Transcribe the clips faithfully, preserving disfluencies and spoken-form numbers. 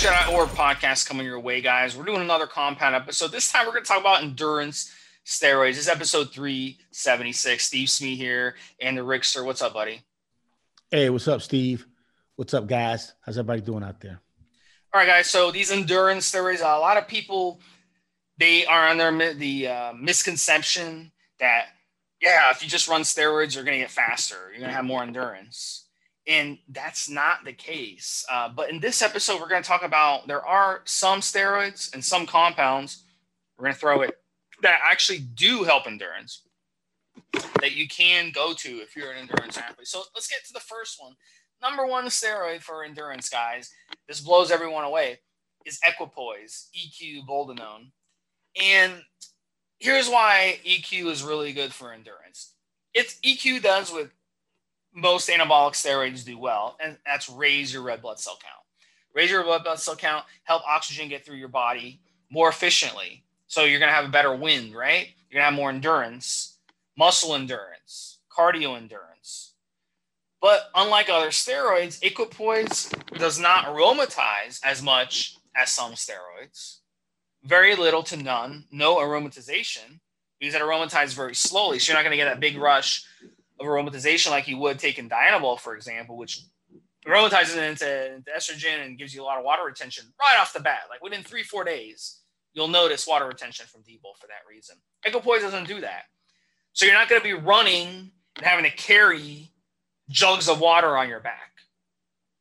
Shout Out dot org podcast coming your way, guys. We're doing another compound episode. This time we're going to talk about endurance steroids. This is episode three seventy-six. Steve Smee here and the Rick, sir. What's up, buddy? Hey, what's up, Steve? What's up, guys? How's everybody doing out there? All right, guys. So these endurance steroids, a lot of people, they are under the uh, misconception that, yeah, if you just run steroids, you're going to get faster. You're going to have more endurance. And that's not the case. Uh, but in this episode, we're going to talk about there are some steroids and some compounds we're going to throw it that actually do help endurance that you can go to if you're an endurance athlete. So let's get to the first one. Number one steroid for endurance, guys. This blows everyone away. Is Equipoise, E Q, Boldenone. And here's why E Q is really good for endurance. It's E Q does with most anabolic steroids do well, and that's raise your red blood cell count. Raise your red blood cell count, help oxygen get through your body more efficiently. So you're going to have a better wind, right? You're going to have more endurance, muscle endurance, cardio endurance. But unlike other steroids, Equipoise does not aromatize as much as some steroids. Very little to none, no aromatization, because it aromatizes very slowly. So you're not going to get that big rush of aromatization like you would taking Dianabol, for example, which aromatizes it into, into estrogen and gives you a lot of water retention right off the bat. Like within three, four days, you'll notice water retention from D-Bol for that reason. Equipoise doesn't do that. So you're not going to be running and having to carry jugs of water on your back.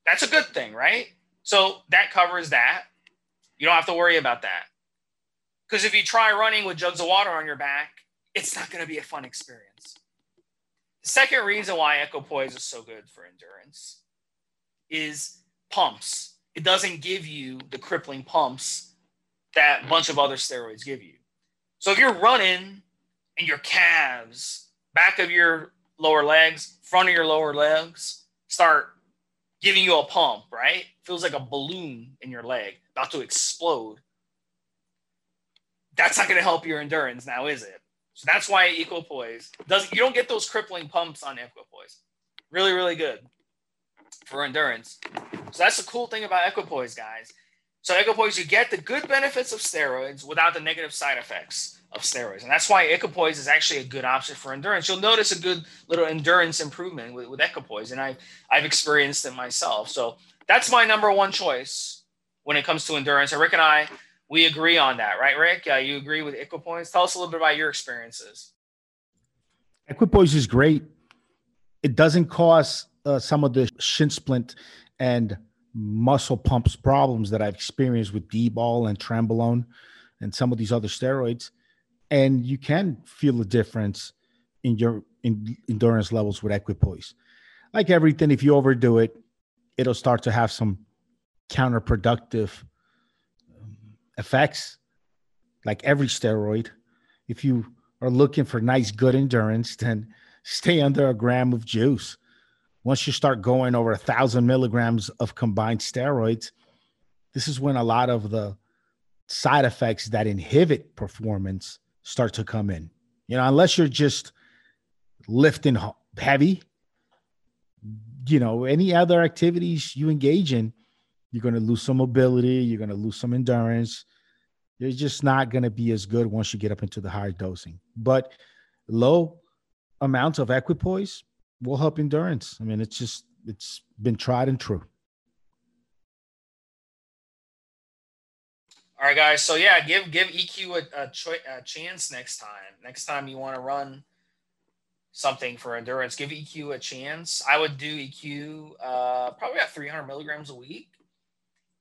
That's a good thing, right? So that covers that. You don't have to worry about that. Because if you try running with jugs of water on your back, it's not going to be a fun experience. The second reason why Equipoise is so good for endurance is pumps. It doesn't give you the crippling pumps that a bunch of other steroids give you. So if you're running and your calves, back of your lower legs, front of your lower legs, start giving you a pump, right? Feels like a balloon in your leg about to explode. That's not going to help your endurance now, is it? So that's why Equipoise doesn't, you don't get those crippling pumps on Equipoise. Really, really good for endurance. So that's the cool thing about Equipoise, guys. So Equipoise, you get the good benefits of steroids without the negative side effects of steroids. And that's why Equipoise is actually a good option for endurance. You'll notice a good little endurance improvement with, with Equipoise, and I, I've experienced it myself. So that's my number one choice when it comes to endurance. And Rick and I, we agree on that, right, Rick? Uh, you agree with Equipoise? Tell us a little bit about your experiences. Equipoise is great. It doesn't cause uh, some of the shin splint and muscle pumps problems that I've experienced with D-Bol and Trenbolone and some of these other steroids. And you can feel a difference in your in endurance levels with Equipoise. Like everything, if you overdo it, it'll start to have some counterproductive effects. Like every steroid, if you are looking for nice, good endurance, then stay under a gram of juice. Once you start going over a thousand milligrams of combined steroids, this is when a lot of the side effects that inhibit performance start to come in. You know, unless you're just lifting heavy, you know, any other activities you engage in, you're going to lose some mobility. You're going to lose some endurance. You're just not going to be as good once you get up into the higher dosing. But low amounts of Equipoise will help endurance. I mean, it's just, it's been tried and true. All right, guys. So yeah, give give E Q a, a, cho- a chance next time. Next time you want to run something for endurance, give E Q a chance. I would do E Q uh, probably about three hundred milligrams a week.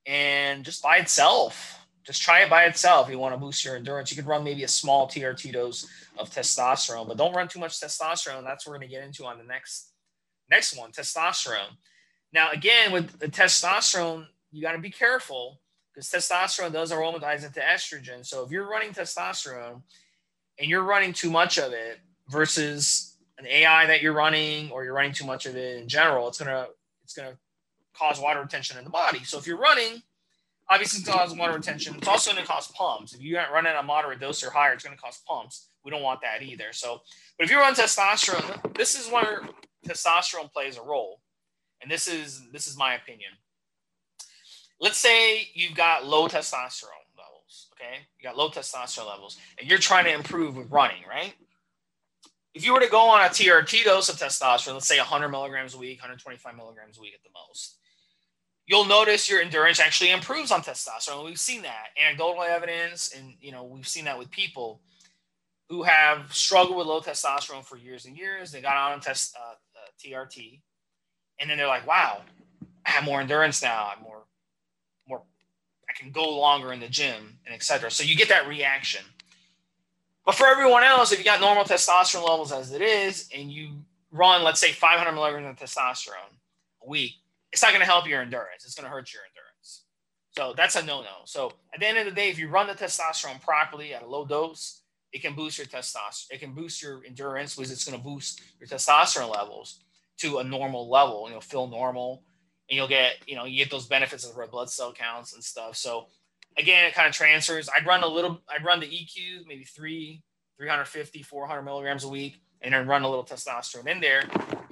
And just by itself, just try it by itself. If you want to boost your endurance, you could run maybe a small T R T dose of testosterone, but don't run too much testosterone. That's what we're going to get into on the next next one, testosterone. Now, again, with the testosterone, you got to be careful because testosterone does aromatize into estrogen. So if you're running testosterone and you're running too much of it versus an A I that you're running, or you're running too much of it in general, it's going to it's going to cause water retention in the body. So if you're running, obviously it's going to cause water retention. It's also going to cause pumps. If you're not running a moderate dose or higher, it's going to cause pumps. We don't want that either. So, but if you run testosterone, this is where testosterone plays a role. And this is, this is my opinion. let's say you've got low testosterone levels, okay? You got low testosterone levels, and you're trying to improve with running, right? If you were to go on a T R T dose of testosterone, let's say one hundred milligrams a week, one hundred twenty-five milligrams a week at the most, you'll notice your endurance actually improves on testosterone. We've seen that, anecdotal evidence, and you know we've seen that with people who have struggled with low testosterone for years and years. They got on test, uh, uh, T R T, and then they're like, wow, I have more endurance now. I'm more, more, I can go longer in the gym, and et cetera. So you get that reaction. But for everyone else, if you got normal testosterone levels as it is, and you run, let's say, five hundred milligrams of testosterone a week, it's not going to help your endurance. It's going to hurt your endurance. So that's a no-no. So at the end of the day, if you run the testosterone properly at a low dose, it can boost your testosterone. It can boost your endurance because it's going to boost your testosterone levels to a normal level. And you'll feel normal, and you'll get, you know, you get those benefits of red blood cell counts and stuff. So again, it kind of transfers. I'd run a little, I'd run the E Q, maybe three, three fifty, four hundred milligrams a week, and then run a little testosterone in there.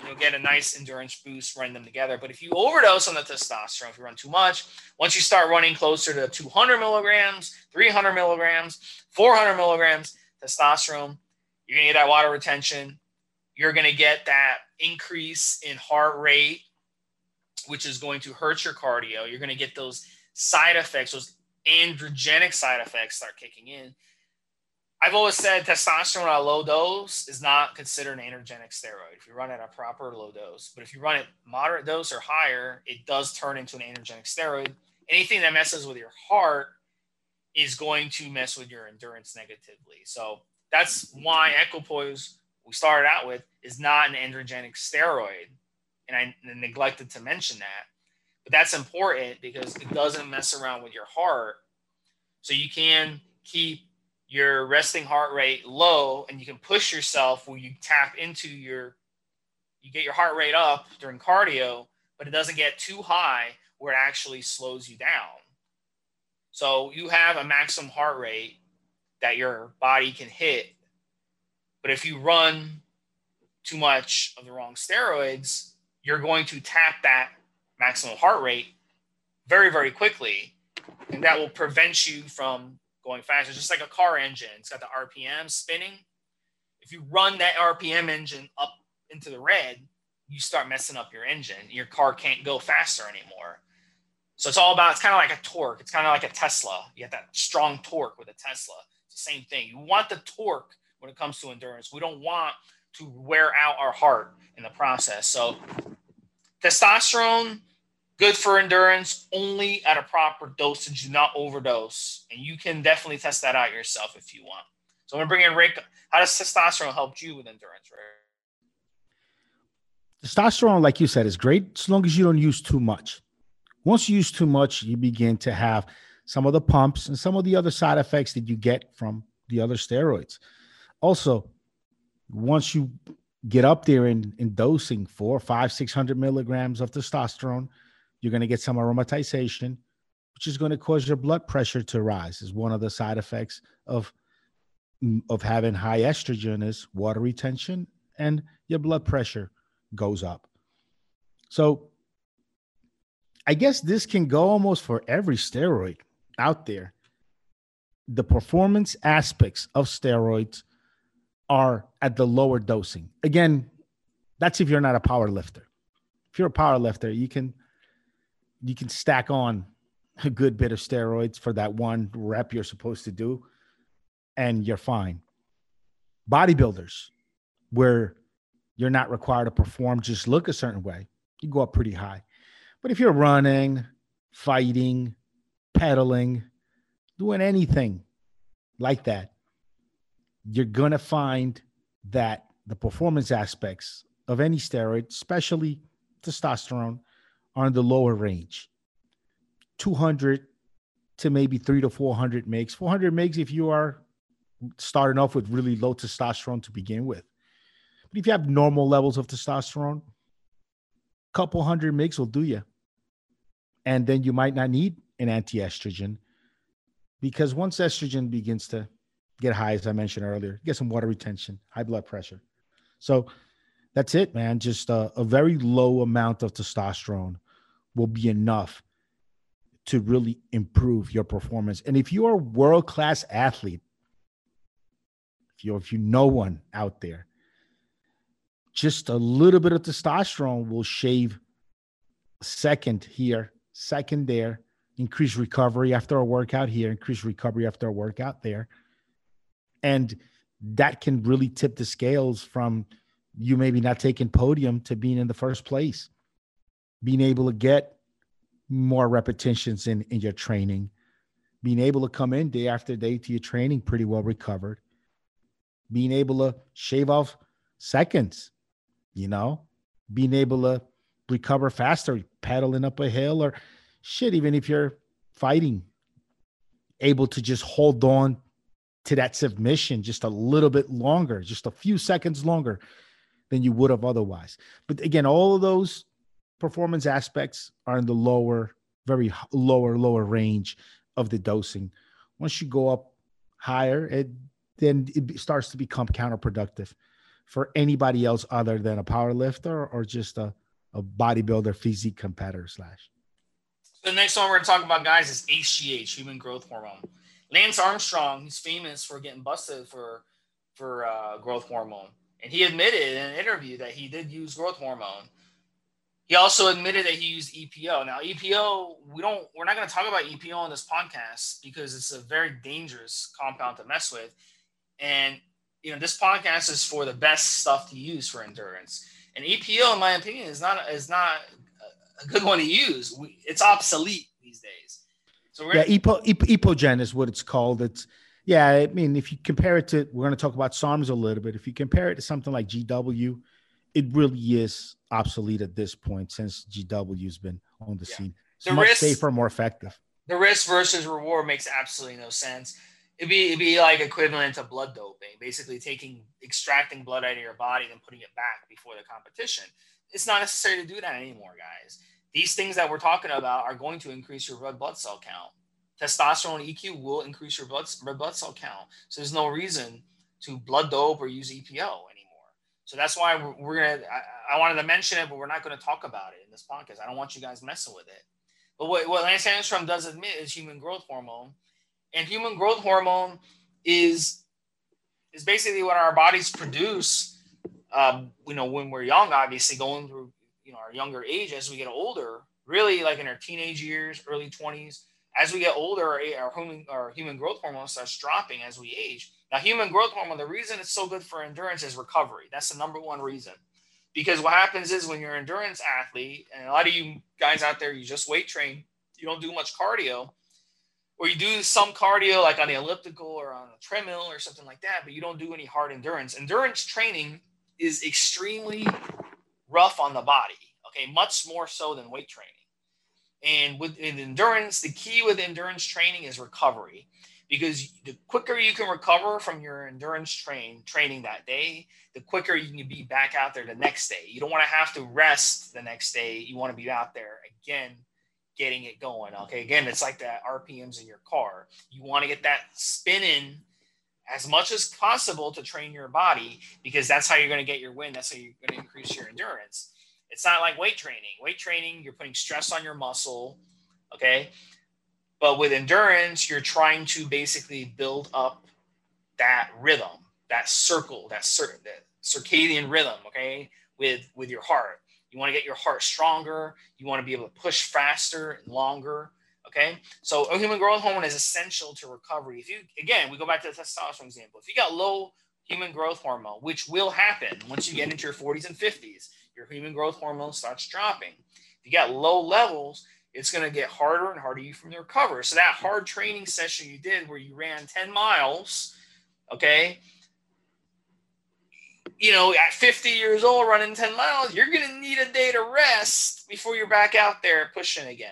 You'll get a nice endurance boost running them together. But if you overdose on the testosterone, if you run too much, once you start running closer to two hundred milligrams, three hundred milligrams, four hundred milligrams testosterone, you're going to get that water retention. You're going to get that increase in heart rate, which is going to hurt your cardio. You're going to get those side effects, those androgenic side effects start kicking in. I've always said testosterone at a low dose is not considered an androgenic steroid if you run at a proper low dose. But if you run at moderate dose or higher, it does turn into an androgenic steroid. Anything that messes with your heart is going to mess with your endurance negatively. So that's why Equipoise, we started out with, is not an androgenic steroid. And I neglected to mention that. But that's important because it doesn't mess around with your heart. So you can keep your resting heart rate low, and you can push yourself when you tap into your, you get your heart rate up during cardio, but it doesn't get too high where it actually slows you down. So you have a maximum heart rate that your body can hit. But if you run too much of the wrong steroids, you're going to tap that maximum heart rate very, very quickly. And that will prevent you from going faster, just like a car engine. It's got the R P M spinning. If you run that R P M engine up into the red, you start messing up your engine. Your car can't go faster anymore. So it's all about, it's kind of like a torque. It's kind of like a Tesla. You have that strong torque with a Tesla. It's the same thing. You want the torque when it comes to endurance. We don't want to wear out our heart in the process. So testosterone, good for endurance, only at a proper dosage. Do not overdose. And you can definitely test that out yourself if you want. So I'm going to bring in Rick. How does testosterone help you with endurance, Rick? Testosterone, like you said, is great as long as you don't use too much. Once you use too much, you begin to have some of the pumps and some of the other side effects that you get from the other steroids. Also, once you get up there in, in dosing four, five, six hundred milligrams of testosterone, you're going to get some aromatization, which is going to cause your blood pressure to rise. Is one of the side effects of, of having high estrogen is water retention, and your blood pressure goes up. So I guess this can go almost for every steroid out there. The performance aspects of steroids are at the lower dosing. Again, that's if you're not a power lifter. If you're a power lifter, you can... you can stack on a good bit of steroids for that one rep you're supposed to do, and you're fine. Bodybuilders, where you're not required to perform, just look a certain way, you go up pretty high. But if you're running, fighting, pedaling, doing anything like that, you're going to find that the performance aspects of any steroid, especially testosterone, are in the lower range, two hundred to maybe three to four hundred megs, four hundred megs if you are starting off with really low testosterone to begin with. But if you have normal levels of testosterone, a couple hundred megs will do you. And then you might not need an anti-estrogen, because once estrogen begins to get high, as I mentioned earlier, get some water retention, high blood pressure. So that's it, man. Just a, a very low amount of testosterone will be enough to really improve your performance. And if you are a world-class athlete, if you if you know one out there, just a little bit of testosterone will shave a second here, second there, increase recovery after a workout here, increase recovery after a workout there. And that can really tip the scales from you maybe not taking podium to being in the first place, being able to get more repetitions in, in your training, being able to come in day after day to your training pretty well recovered, being able to shave off seconds, you know, being able to recover faster, paddling up a hill or shit, even if you're fighting, able to just hold on to that submission just a little bit longer, just a few seconds longer than you would have otherwise. But again, all of those performance aspects are in the lower, very lower, lower range of the dosing. Once you go up higher, it, then it starts to become counterproductive for anybody else other than a power lifter or just a, a bodybuilder, physique competitor slash. So the next one we're going to talk about, guys, is H G H, human growth hormone. Lance Armstrong, he's famous for getting busted for, for uh, growth hormone. And he admitted in an interview that he did use growth hormone. He also admitted that he used E P O. Now, E P O, we don't, we're not going to talk about E P O on this podcast because it's a very dangerous compound to mess with. And, you know, this podcast is for the best stuff to use for endurance. And E P O, in my opinion, is not is not a good one to use. We, it's obsolete these days. So we're yeah, gonna- Epo, Epogen is what it's called. It's yeah. I mean, if you compare it to, we're going to talk about SARMs a little bit. If you compare it to something like G W, it really is obsolete at this point since G W's been on the yeah. scene. It's the much risk, safer, more effective. The risk versus reward makes absolutely no sense. It'd be it'd be like equivalent to blood doping, basically taking extracting blood out of your body and putting it back before the competition. It's not necessary to do that anymore, guys. These things that we're talking about are going to increase your red blood cell count. Testosterone E Q will increase your blood red blood cell count. So there's no reason to blood dope or use E P O. So that's why we're, we're going to, I wanted to mention it, but we're not going to talk about it in this podcast. I don't want you guys messing with it. But what, what Lance Armstrong does admit is human growth hormone. And human growth hormone is, is basically what our bodies produce, um, you know, when we're young, obviously going through, you know, our younger age as we get older, really like in our teenage years, early twenties, as we get older, our, our, human, our human growth hormone starts dropping as we age. Now, human growth hormone, the reason it's so good for endurance is recovery. That's the number one reason. Because what happens is when you're an endurance athlete, and a lot of you guys out there, you just weight train, you don't do much cardio, or you do some cardio like on the elliptical or on a treadmill or something like that, but you don't do any hard endurance. Endurance training is extremely rough on the body, okay, much more so than weight training. And with in endurance, the key with endurance training is recovery. Because the quicker you can recover from your endurance train training that day, the quicker you can be back out there the next day. You don't want to have to rest the next day. You want to be out there again, getting it going. Okay, again, it's like the R P Ms in your car. You want to get that spin in as much as possible to train your body because that's how you're going to get your win. That's how you're going to increase your endurance. It's not like weight training. Weight training, you're putting stress on your muscle, okay? But with endurance, you're trying to basically build up that rhythm, that circle, that, cir- that circadian rhythm, okay, with, with your heart. You want to get your heart stronger. You want to be able to push faster and longer, okay? So human growth hormone is essential to recovery. If you, again, we go back to the testosterone example. If you got low human growth hormone, which will happen once you get into your forties and fifties, your human growth hormone starts dropping. If you got low levels, it's going to get harder and harder you from the recover. So that hard training session you did where you ran ten miles, okay, you know, at fifty years old running ten miles, you're going to need a day to rest before you're back out there pushing again.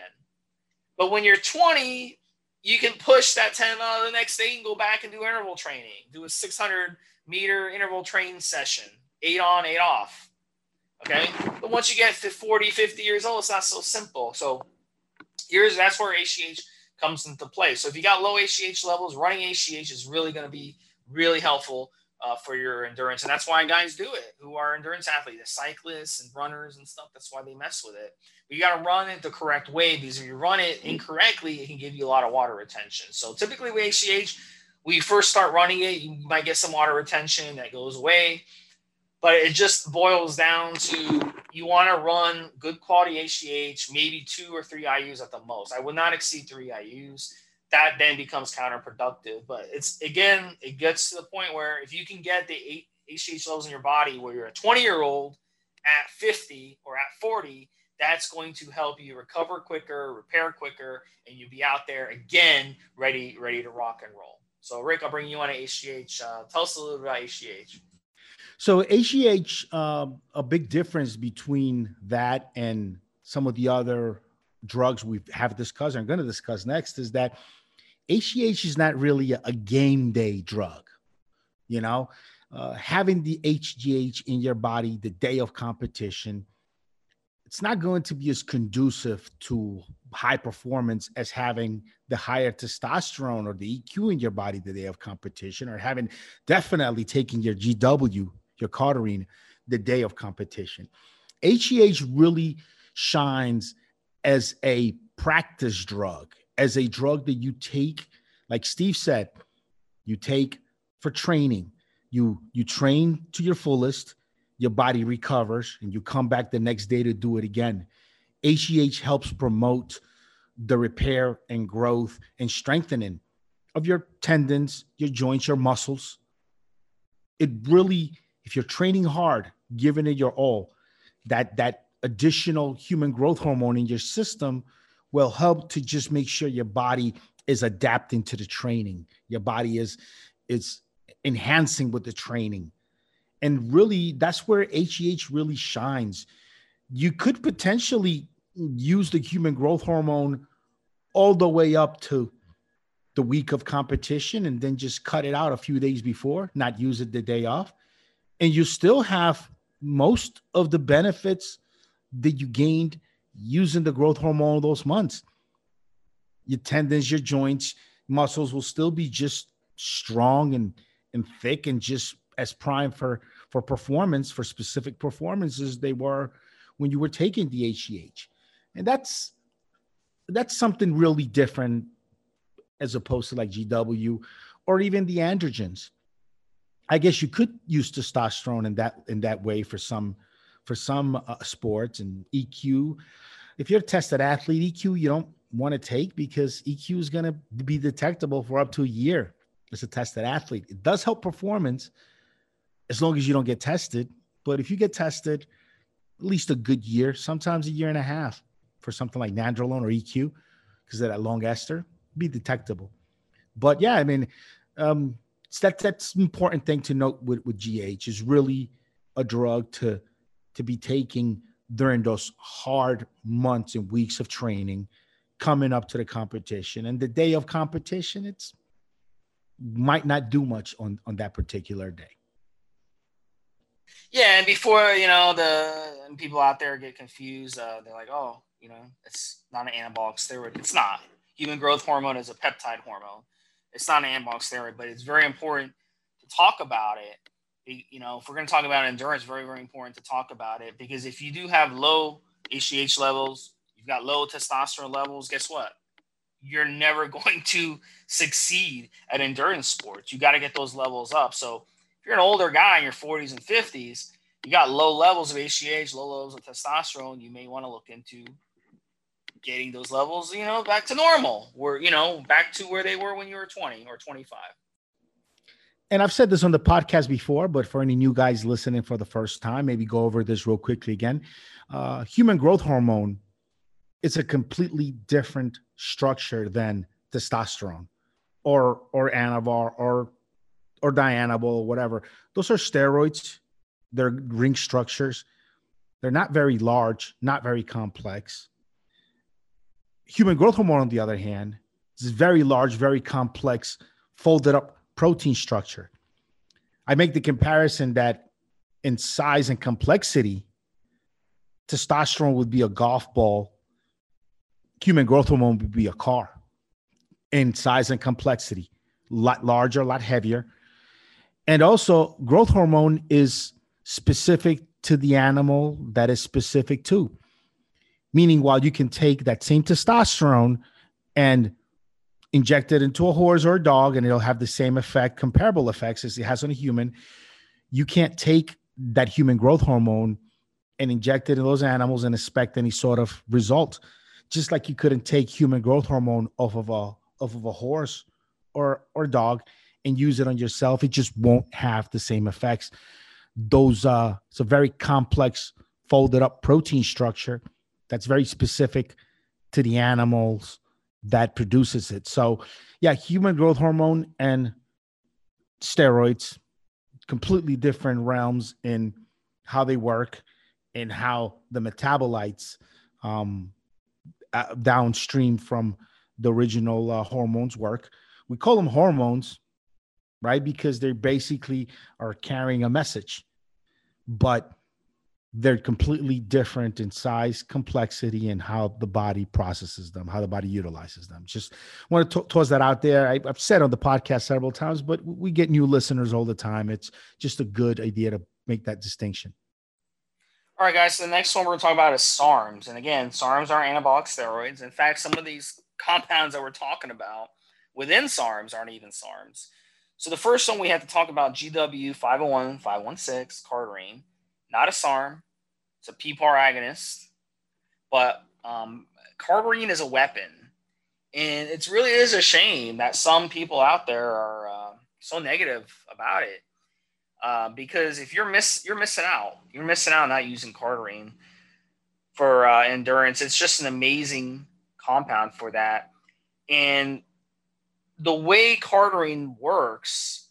But when you're twenty, you can push that ten miles the next day and go back and do interval training. Do a six hundred meter interval training session, eight on, eight off, okay? But once you get to forty, fifty years old, it's not so simple. So Here's, that's where H G H comes into play. So if you got low H G H levels, running H G H is really going to be really helpful uh, for your endurance. And that's why guys do it who are endurance athletes, the cyclists and runners and stuff. That's why they mess with it. But you got to run it the correct way, because if you run it incorrectly, it can give you a lot of water retention. So typically with H C H, when you first start running it, you might get some water retention that goes away. But it just boils down to you want to run good quality H C H, maybe two or three I Us at the most. I would not exceed three I Us. That then becomes counterproductive. But it's, again, it gets to the point where if you can get the H C H levels in your body where you're a twenty-year-old at fifty or at forty, that's going to help you recover quicker, repair quicker, and you'll be out there again ready, ready to rock and roll. So, Rick, I'll bring you on to H C H. Uh, tell us a little bit about H C H. So H C H, um, a big difference between that and some of the other drugs we have discussed and are going to discuss next is that H C H is not really a, a game day drug. You know, uh, having the H G H in your body the day of competition, it's not going to be as conducive to high performance as having the higher testosterone or the E Q in your body the day of competition, or having definitely taking your G W, your Cardarine, the day of competition. H C H really shines as a practice drug, as a drug that you take, like Steve said, you take for training. You, you train to your fullest, your body recovers, and you come back the next day to do it again. H C H helps promote the repair and growth and strengthening of your tendons, your joints, your muscles. It really, if you're training hard, giving it your all, that, that additional human growth hormone in your system will help to just make sure your body is adapting to the training. Your body is, is enhancing with the training. And really, that's where H C H really shines. You could potentially use the human growth hormone all the way up to the week of competition and then just cut it out a few days before, not use it the day off. And you still have most of the benefits that you gained using the growth hormone those months. Your tendons, your joints, muscles will still be just strong and, and thick and just as prime for, for performance, for specific performances they were when you were taking the H C H. And that's, that's something really different as opposed to like G W or even the androgens. I guess you could use testosterone in that, in that way for some, for some uh, sports, and E Q. If you're a tested athlete, E Q you don't want to take, because E Q is going to be detectable for up to a year as a tested athlete. It does help performance as long as you don't get tested. But if you get tested, at least a good year, sometimes a year and a half for something like nandrolone or E Q, because of that long ester, be detectable. But yeah, I mean, um, that, that's an important thing to note with, with G H, is really a drug to, to be taking during those hard months and weeks of training coming up to the competition. And the day of competition, it's might not do much on, on that particular day. Yeah, and before, you know, the and people out there get confused, uh, they're like, oh, you know, it's not an anabolic steroid. It's not. Human growth hormone is a peptide hormone. It's not an anabolic steroid, but it's very important to talk about it. You know, if we're going to talk about endurance, very, very important to talk about it, because if you do have low H C H levels, you've got low testosterone levels, guess what? You're never going to succeed at endurance sports. You got to get those levels up. So if you're an older guy in your forties and fifties, you got low levels of H C H, low levels of testosterone, you may want to look into getting those levels, you know, back to normal, where, you know, back to where they were when you were twenty or twenty-five. And I've said this on the podcast before, but for any new guys listening for the first time, maybe go over this real quickly again. Uh, human growth hormone, it's a completely different structure than testosterone or, or anavar or or Dianabol, whatever. Those are steroids. They're ring structures. They're not very large, not very complex. Human growth hormone, on the other hand, is very large, very complex, folded up protein structure. I make the comparison that in size and complexity, testosterone would be a golf ball. Human growth hormone would be a car in size and complexity, a lot larger, a lot heavier. And also, growth hormone is specific to the animal that is specific to. Meaning, while you can take that same testosterone and inject it into a horse or a dog, and it'll have the same effect, comparable effects as it has on a human, you can't take that human growth hormone and inject it in those animals and expect any sort of result. Just like you couldn't take human growth hormone off of a off of a horse or or dog and use it on yourself. It just won't have the same effects. Those uh, it's a very complex folded up protein structure that's very specific to the animals that produces it. So yeah, human growth hormone and steroids, completely different realms in how they work and how the metabolites um, uh, downstream from the original uh, hormones work. We call them hormones, right? Because they basically are carrying a message, but they're completely different in size, complexity, and how the body processes them, how the body utilizes them. Just want to t- toss that out there. I, I've said on the podcast several times, but we get new listeners all the time. It's just a good idea to make that distinction. All right, guys. So the next one we're going to talk about is SARMs. And again, SARMs are anabolic steroids. In fact, some of these compounds that we're talking about within SARMs aren't even SARMs. So the first one we have to talk about, G W five oh one five one six, Cardarine. Not a SARM. It's a P PAR agonist, but um, Cardarine is a weapon. And it really is a shame that some people out there are uh, so negative about it. Uh, because if you're miss, you're missing out, you're missing out not using Cardarine for uh, endurance. It's just an amazing compound for that. And the way Cardarine works,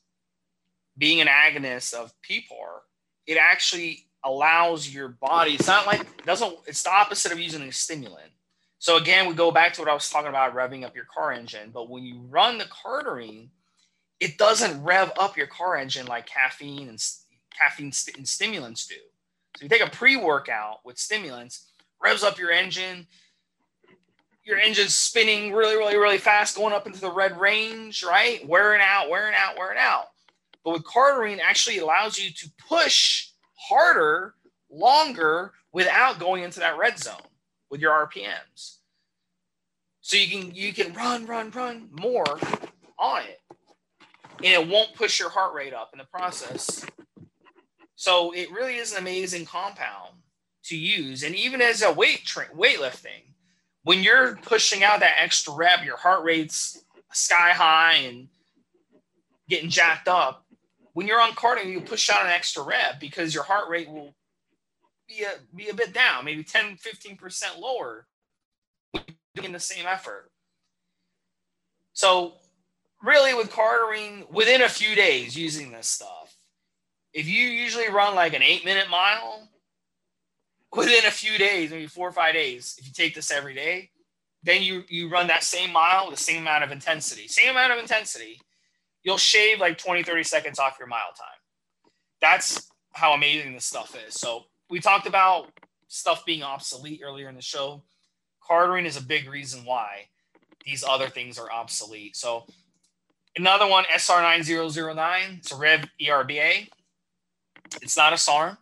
being an agonist of P PAR, it actually allows your body. It's not like it doesn't. It's the opposite of using a stimulant. So again, we go back to what I was talking about, revving up your car engine. But when you run the Cardarine, it doesn't rev up your car engine like caffeine and caffeine st- and stimulants do. So you take a pre-workout with stimulants, revs up your engine. Your engine's spinning really, really, really fast, going up into the red range, right? Wearing out, wearing out, wearing out. But with Cardarine, actually allows you to push harder, longer, without going into that red zone with your R P Ms. So you can you can run, run, run more on it, and it won't push your heart rate up in the process. So it really is an amazing compound to use, and even as a weight tra- weightlifting, when you're pushing out that extra rep, your heart rate's sky high and getting jacked up. When you're on Cardarine, you push out an extra rep because your heart rate will be a, be a bit down, maybe ten, fifteen percent lower in the same effort. So really with Cardarine, within a few days using this stuff, if you usually run like an eight-minute mile, within a few days, maybe four or five days, if you take this every day, then you, you run that same mile with the same amount of intensity. Same amount of intensity. You'll shave like twenty, thirty seconds off your mile time. That's how amazing this stuff is. So we talked about stuff being obsolete earlier in the show. Cardarine is a big reason why these other things are obsolete. So another one, S R nine oh oh nine. It's a Rev E R B A. It's not a SARM,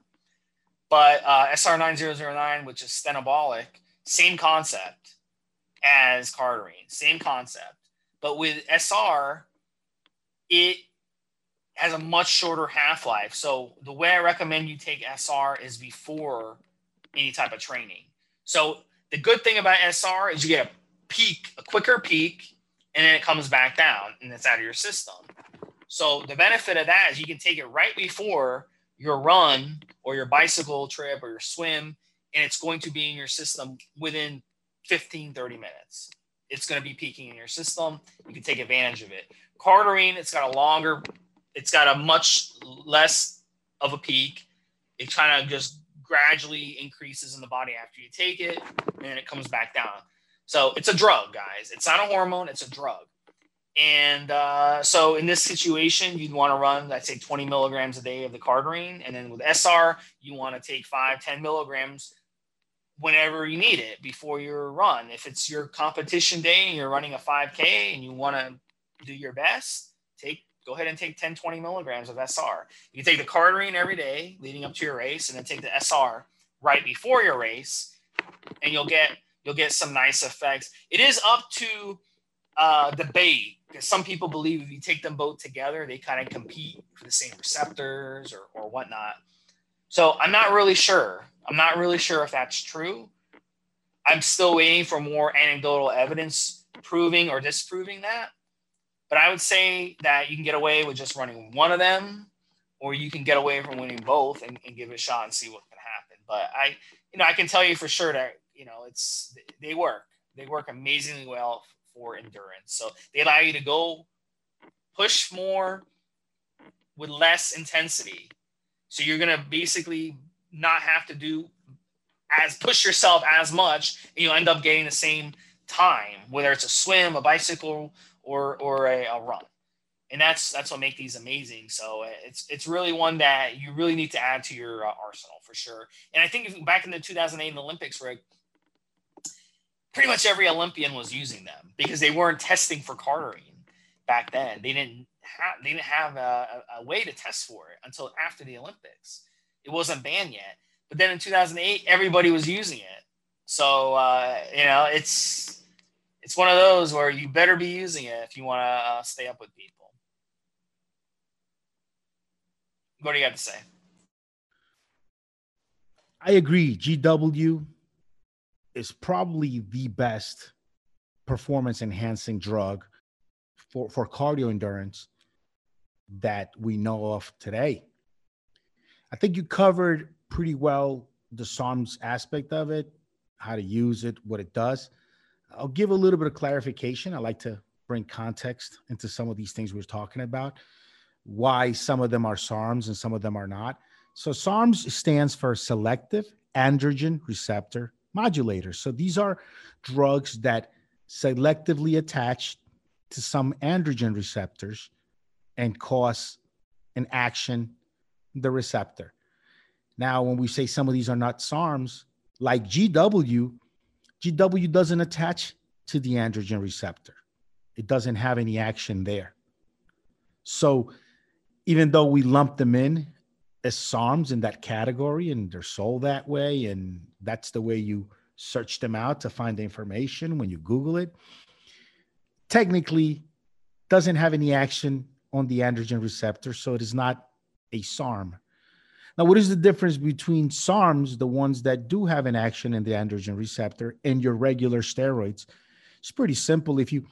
but uh, S R nine oh oh nine, which is Stenabolic, same concept as Cardarine, same concept. But with S R, it has a much shorter half-life. So the way I recommend you take S R is before any type of training. So the good thing about S R is you get a peak, a quicker peak, and then it comes back down and it's out of your system. So the benefit of that is you can take it right before your run or your bicycle trip or your swim, and it's going to be in your system within fifteen, thirty minutes. It's going to be peaking in your system. You can take advantage of it. Cardarine, it's got a longer, it's got a much less of a peak. It kind of just gradually increases in the body after you take it, and then it comes back down. So it's a drug, guys. It's not a hormone. It's a drug. And uh, so in this situation, you'd want to run, I'd say twenty milligrams a day of the Cardarine. And then with S R, you want to take five, ten milligrams whenever you need it before your run. If it's your competition day and you're running a five K and you want to do your best, take go ahead and take ten, twenty milligrams of S R. You can take the Cardarine every day leading up to your race, and then take the S R right before your race, and you'll get you'll get some nice effects. It is up to uh, debate, because some people believe if you take them both together, they kind of compete for the same receptors or, or whatnot. So I'm not really sure. I'm not really sure if that's true. I'm still waiting for more anecdotal evidence proving or disproving that. But I would say that you can get away with just running one of them, or you can get away from winning both and, and give it a shot and see what can happen. But I, you know, I can tell you for sure that, you know, it's, they work. They work amazingly well for endurance. So they allow you to go push more with less intensity. So you're going to basically not have to do as push yourself as much, and you'll end up getting the same time, whether it's a swim, a bicycle, or or a, a run. And that's that's what makes these amazing. So it's it's really one that you really need to add to your uh, arsenal for sure. And I think if, back in the two thousand eight Olympics, Rick, pretty much every Olympian was using them because they weren't testing for Cardarine back then. They didn't have they didn't have a, a way to test for it until after the Olympics. It wasn't banned yet. But then in two thousand eight, everybody was using it. So uh, you know, it's. It's one of those where you better be using it if you want to uh, stay up with people. What do you have to say? I agree. G W is probably the best performance-enhancing drug for, for cardio endurance that we know of today. I think you covered pretty well the SOMS aspect of it, how to use it, what it does. I'll give a little bit of clarification. I like to bring context into some of these things we were talking about, why some of them are SARMs and some of them are not. So SARMs stands for selective androgen receptor modulators. So these are drugs that selectively attach to some androgen receptors and cause an action in the receptor. Now, when we say some of these are not SARMs, like G W, G W doesn't attach to the androgen receptor. It doesn't have any action there. So even though we lump them in as SARMs in that category and they're sold that way, and that's the way you search them out to find the information when you Google it, technically doesn't have any action on the androgen receptor, so it is not a SARM. Now, what is the difference between SARMs, the ones that do have an action in the androgen receptor, and your regular steroids? It's pretty simple. If you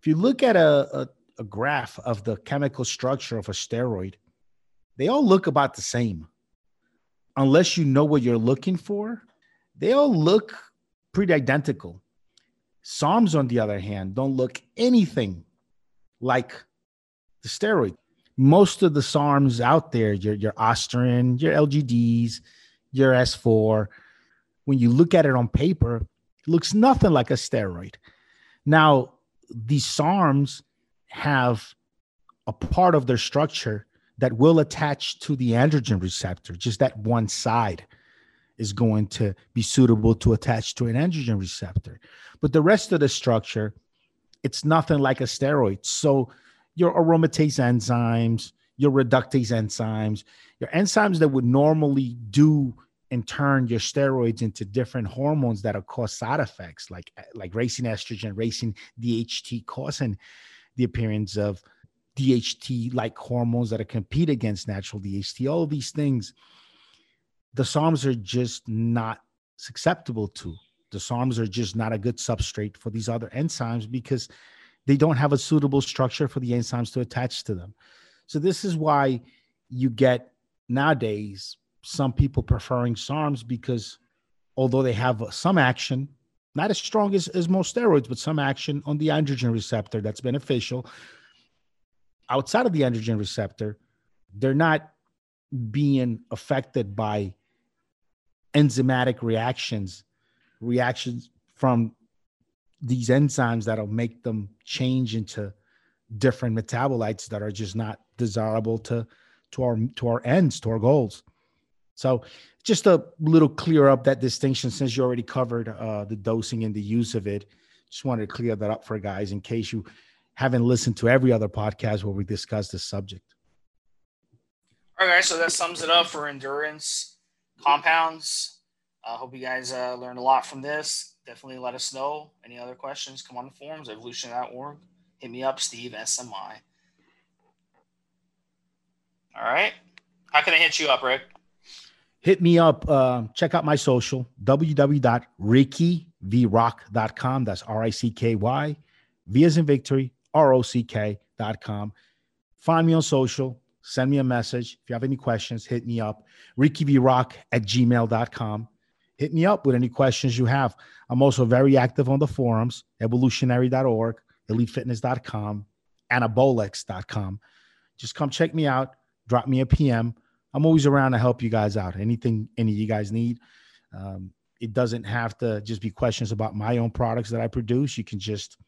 if you look at a, a, a graph of the chemical structure of a steroid, they all look about the same. Unless you know what you're looking for, they all look pretty identical. SARMs, on the other hand, don't look anything like the steroid. Most of the SARMs out there, your, your Ostarine, your L G Ds, your S four, when you look at it on paper, it looks nothing like a steroid. Now, these SARMs have a part of their structure that will attach to the androgen receptor. Just that one side is going to be suitable to attach to an androgen receptor. But the rest of the structure, it's nothing like a steroid. So your aromatase enzymes, your reductase enzymes, your enzymes that would normally do and turn your steroids into different hormones that'll cause side effects, like, like racing estrogen, racing D H T, causing the appearance of D H T-like hormones that compete against natural D H T, all of these things, the SARMs are just not susceptible to. The SARMs are just not a good substrate for these other enzymes because they don't have a suitable structure for the enzymes to attach to them. So this is why you get nowadays some people preferring SARMs because although they have some action, not as strong as, as most steroids, but some action on the androgen receptor that's beneficial, outside of the androgen receptor, they're not being affected by enzymatic reactions, reactions from these enzymes that'll make them change into different metabolites that are just not desirable to, to our, to our ends, to our goals. So just a little clear up that distinction, since you already covered uh, the dosing and the use of it. Just wanted to clear that up for guys in case you, haven't listened to every other podcast where we discuss this subject. All right, guys, so that sums it up for endurance compounds. I uh, hope you guys uh, learned a lot from this. Definitely let us know. Any other questions, come on the forums, evolution dot org. Hit me up, Steve S M I. All right. How can I hit you up, Rick? Hit me up. Uh, check out my social, w w w dot ricky v rock dot com. That's R I C K Y. V as in victory, R O C K dot com. Find me on social. Send me a message. If you have any questions, hit me up. ricky v rock at gmail dot com. Hit me up with any questions you have. I'm also very active on the forums, evolutionary dot org, elite fitness dot com, anabolex dot com. Just come check me out. Drop me a P M. I'm always around to help you guys out. Anything any of you guys need. Um, it doesn't have to just be questions about my own products that I produce. You can just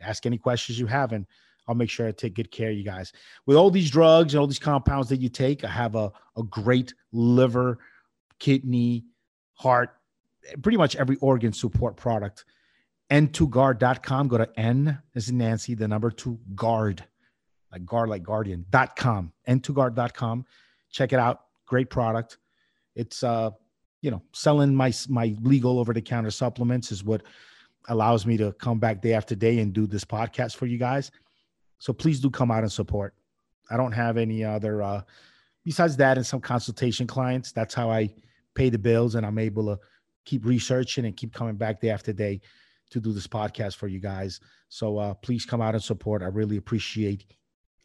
ask any questions you have, and I'll make sure I take good care of you guys. With all these drugs and all these compounds that you take, I have a, a great liver, kidney, heart, pretty much every organ support product. N two guard dot com. Go to N as in Nancy, the number two guard, like guard, like guardian dot com. N two guard dot com. Check it out. Great product. It's, uh, you know, selling my, my legal over-the-counter supplements is what allows me to come back day after day and do this podcast for you guys. So please do come out and support. I don't have any other, uh, besides that and some consultation clients. That's how I pay the bills, and I'm able to keep researching and keep coming back day after day to do this podcast for you guys. So uh, please come out and support. I really appreciate,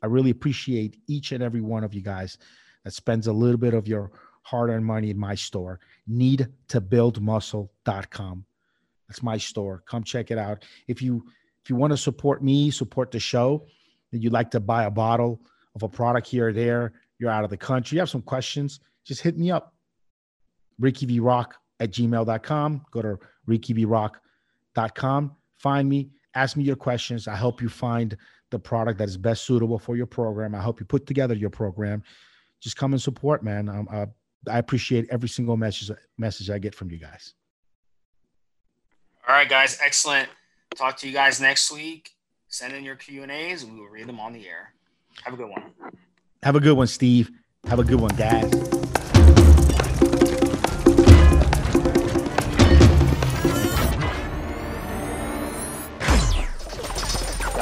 I really appreciate each and every one of you guys that spends a little bit of your hard-earned money in my store, need to build muscle dot com. That's my store. Come check it out. If you, if you want to support me, support the show, and you'd like to buy a bottle of a product here or there, you're out of the country, you have some questions, just hit me up. ricky v rock at gmail dot com. Go to ricky v rock dot com. Find me. Ask me your questions. I help you find the product that is best suitable for your program. I help you put together your program. Just come and support, man. I'm, I, I appreciate every single message, message I get from you guys. All right, guys. Excellent. Talk to you guys next week. Send in your Q and A's and we will read them on the air. Have a good one. Have a good one, Steve. Have a good one, guys.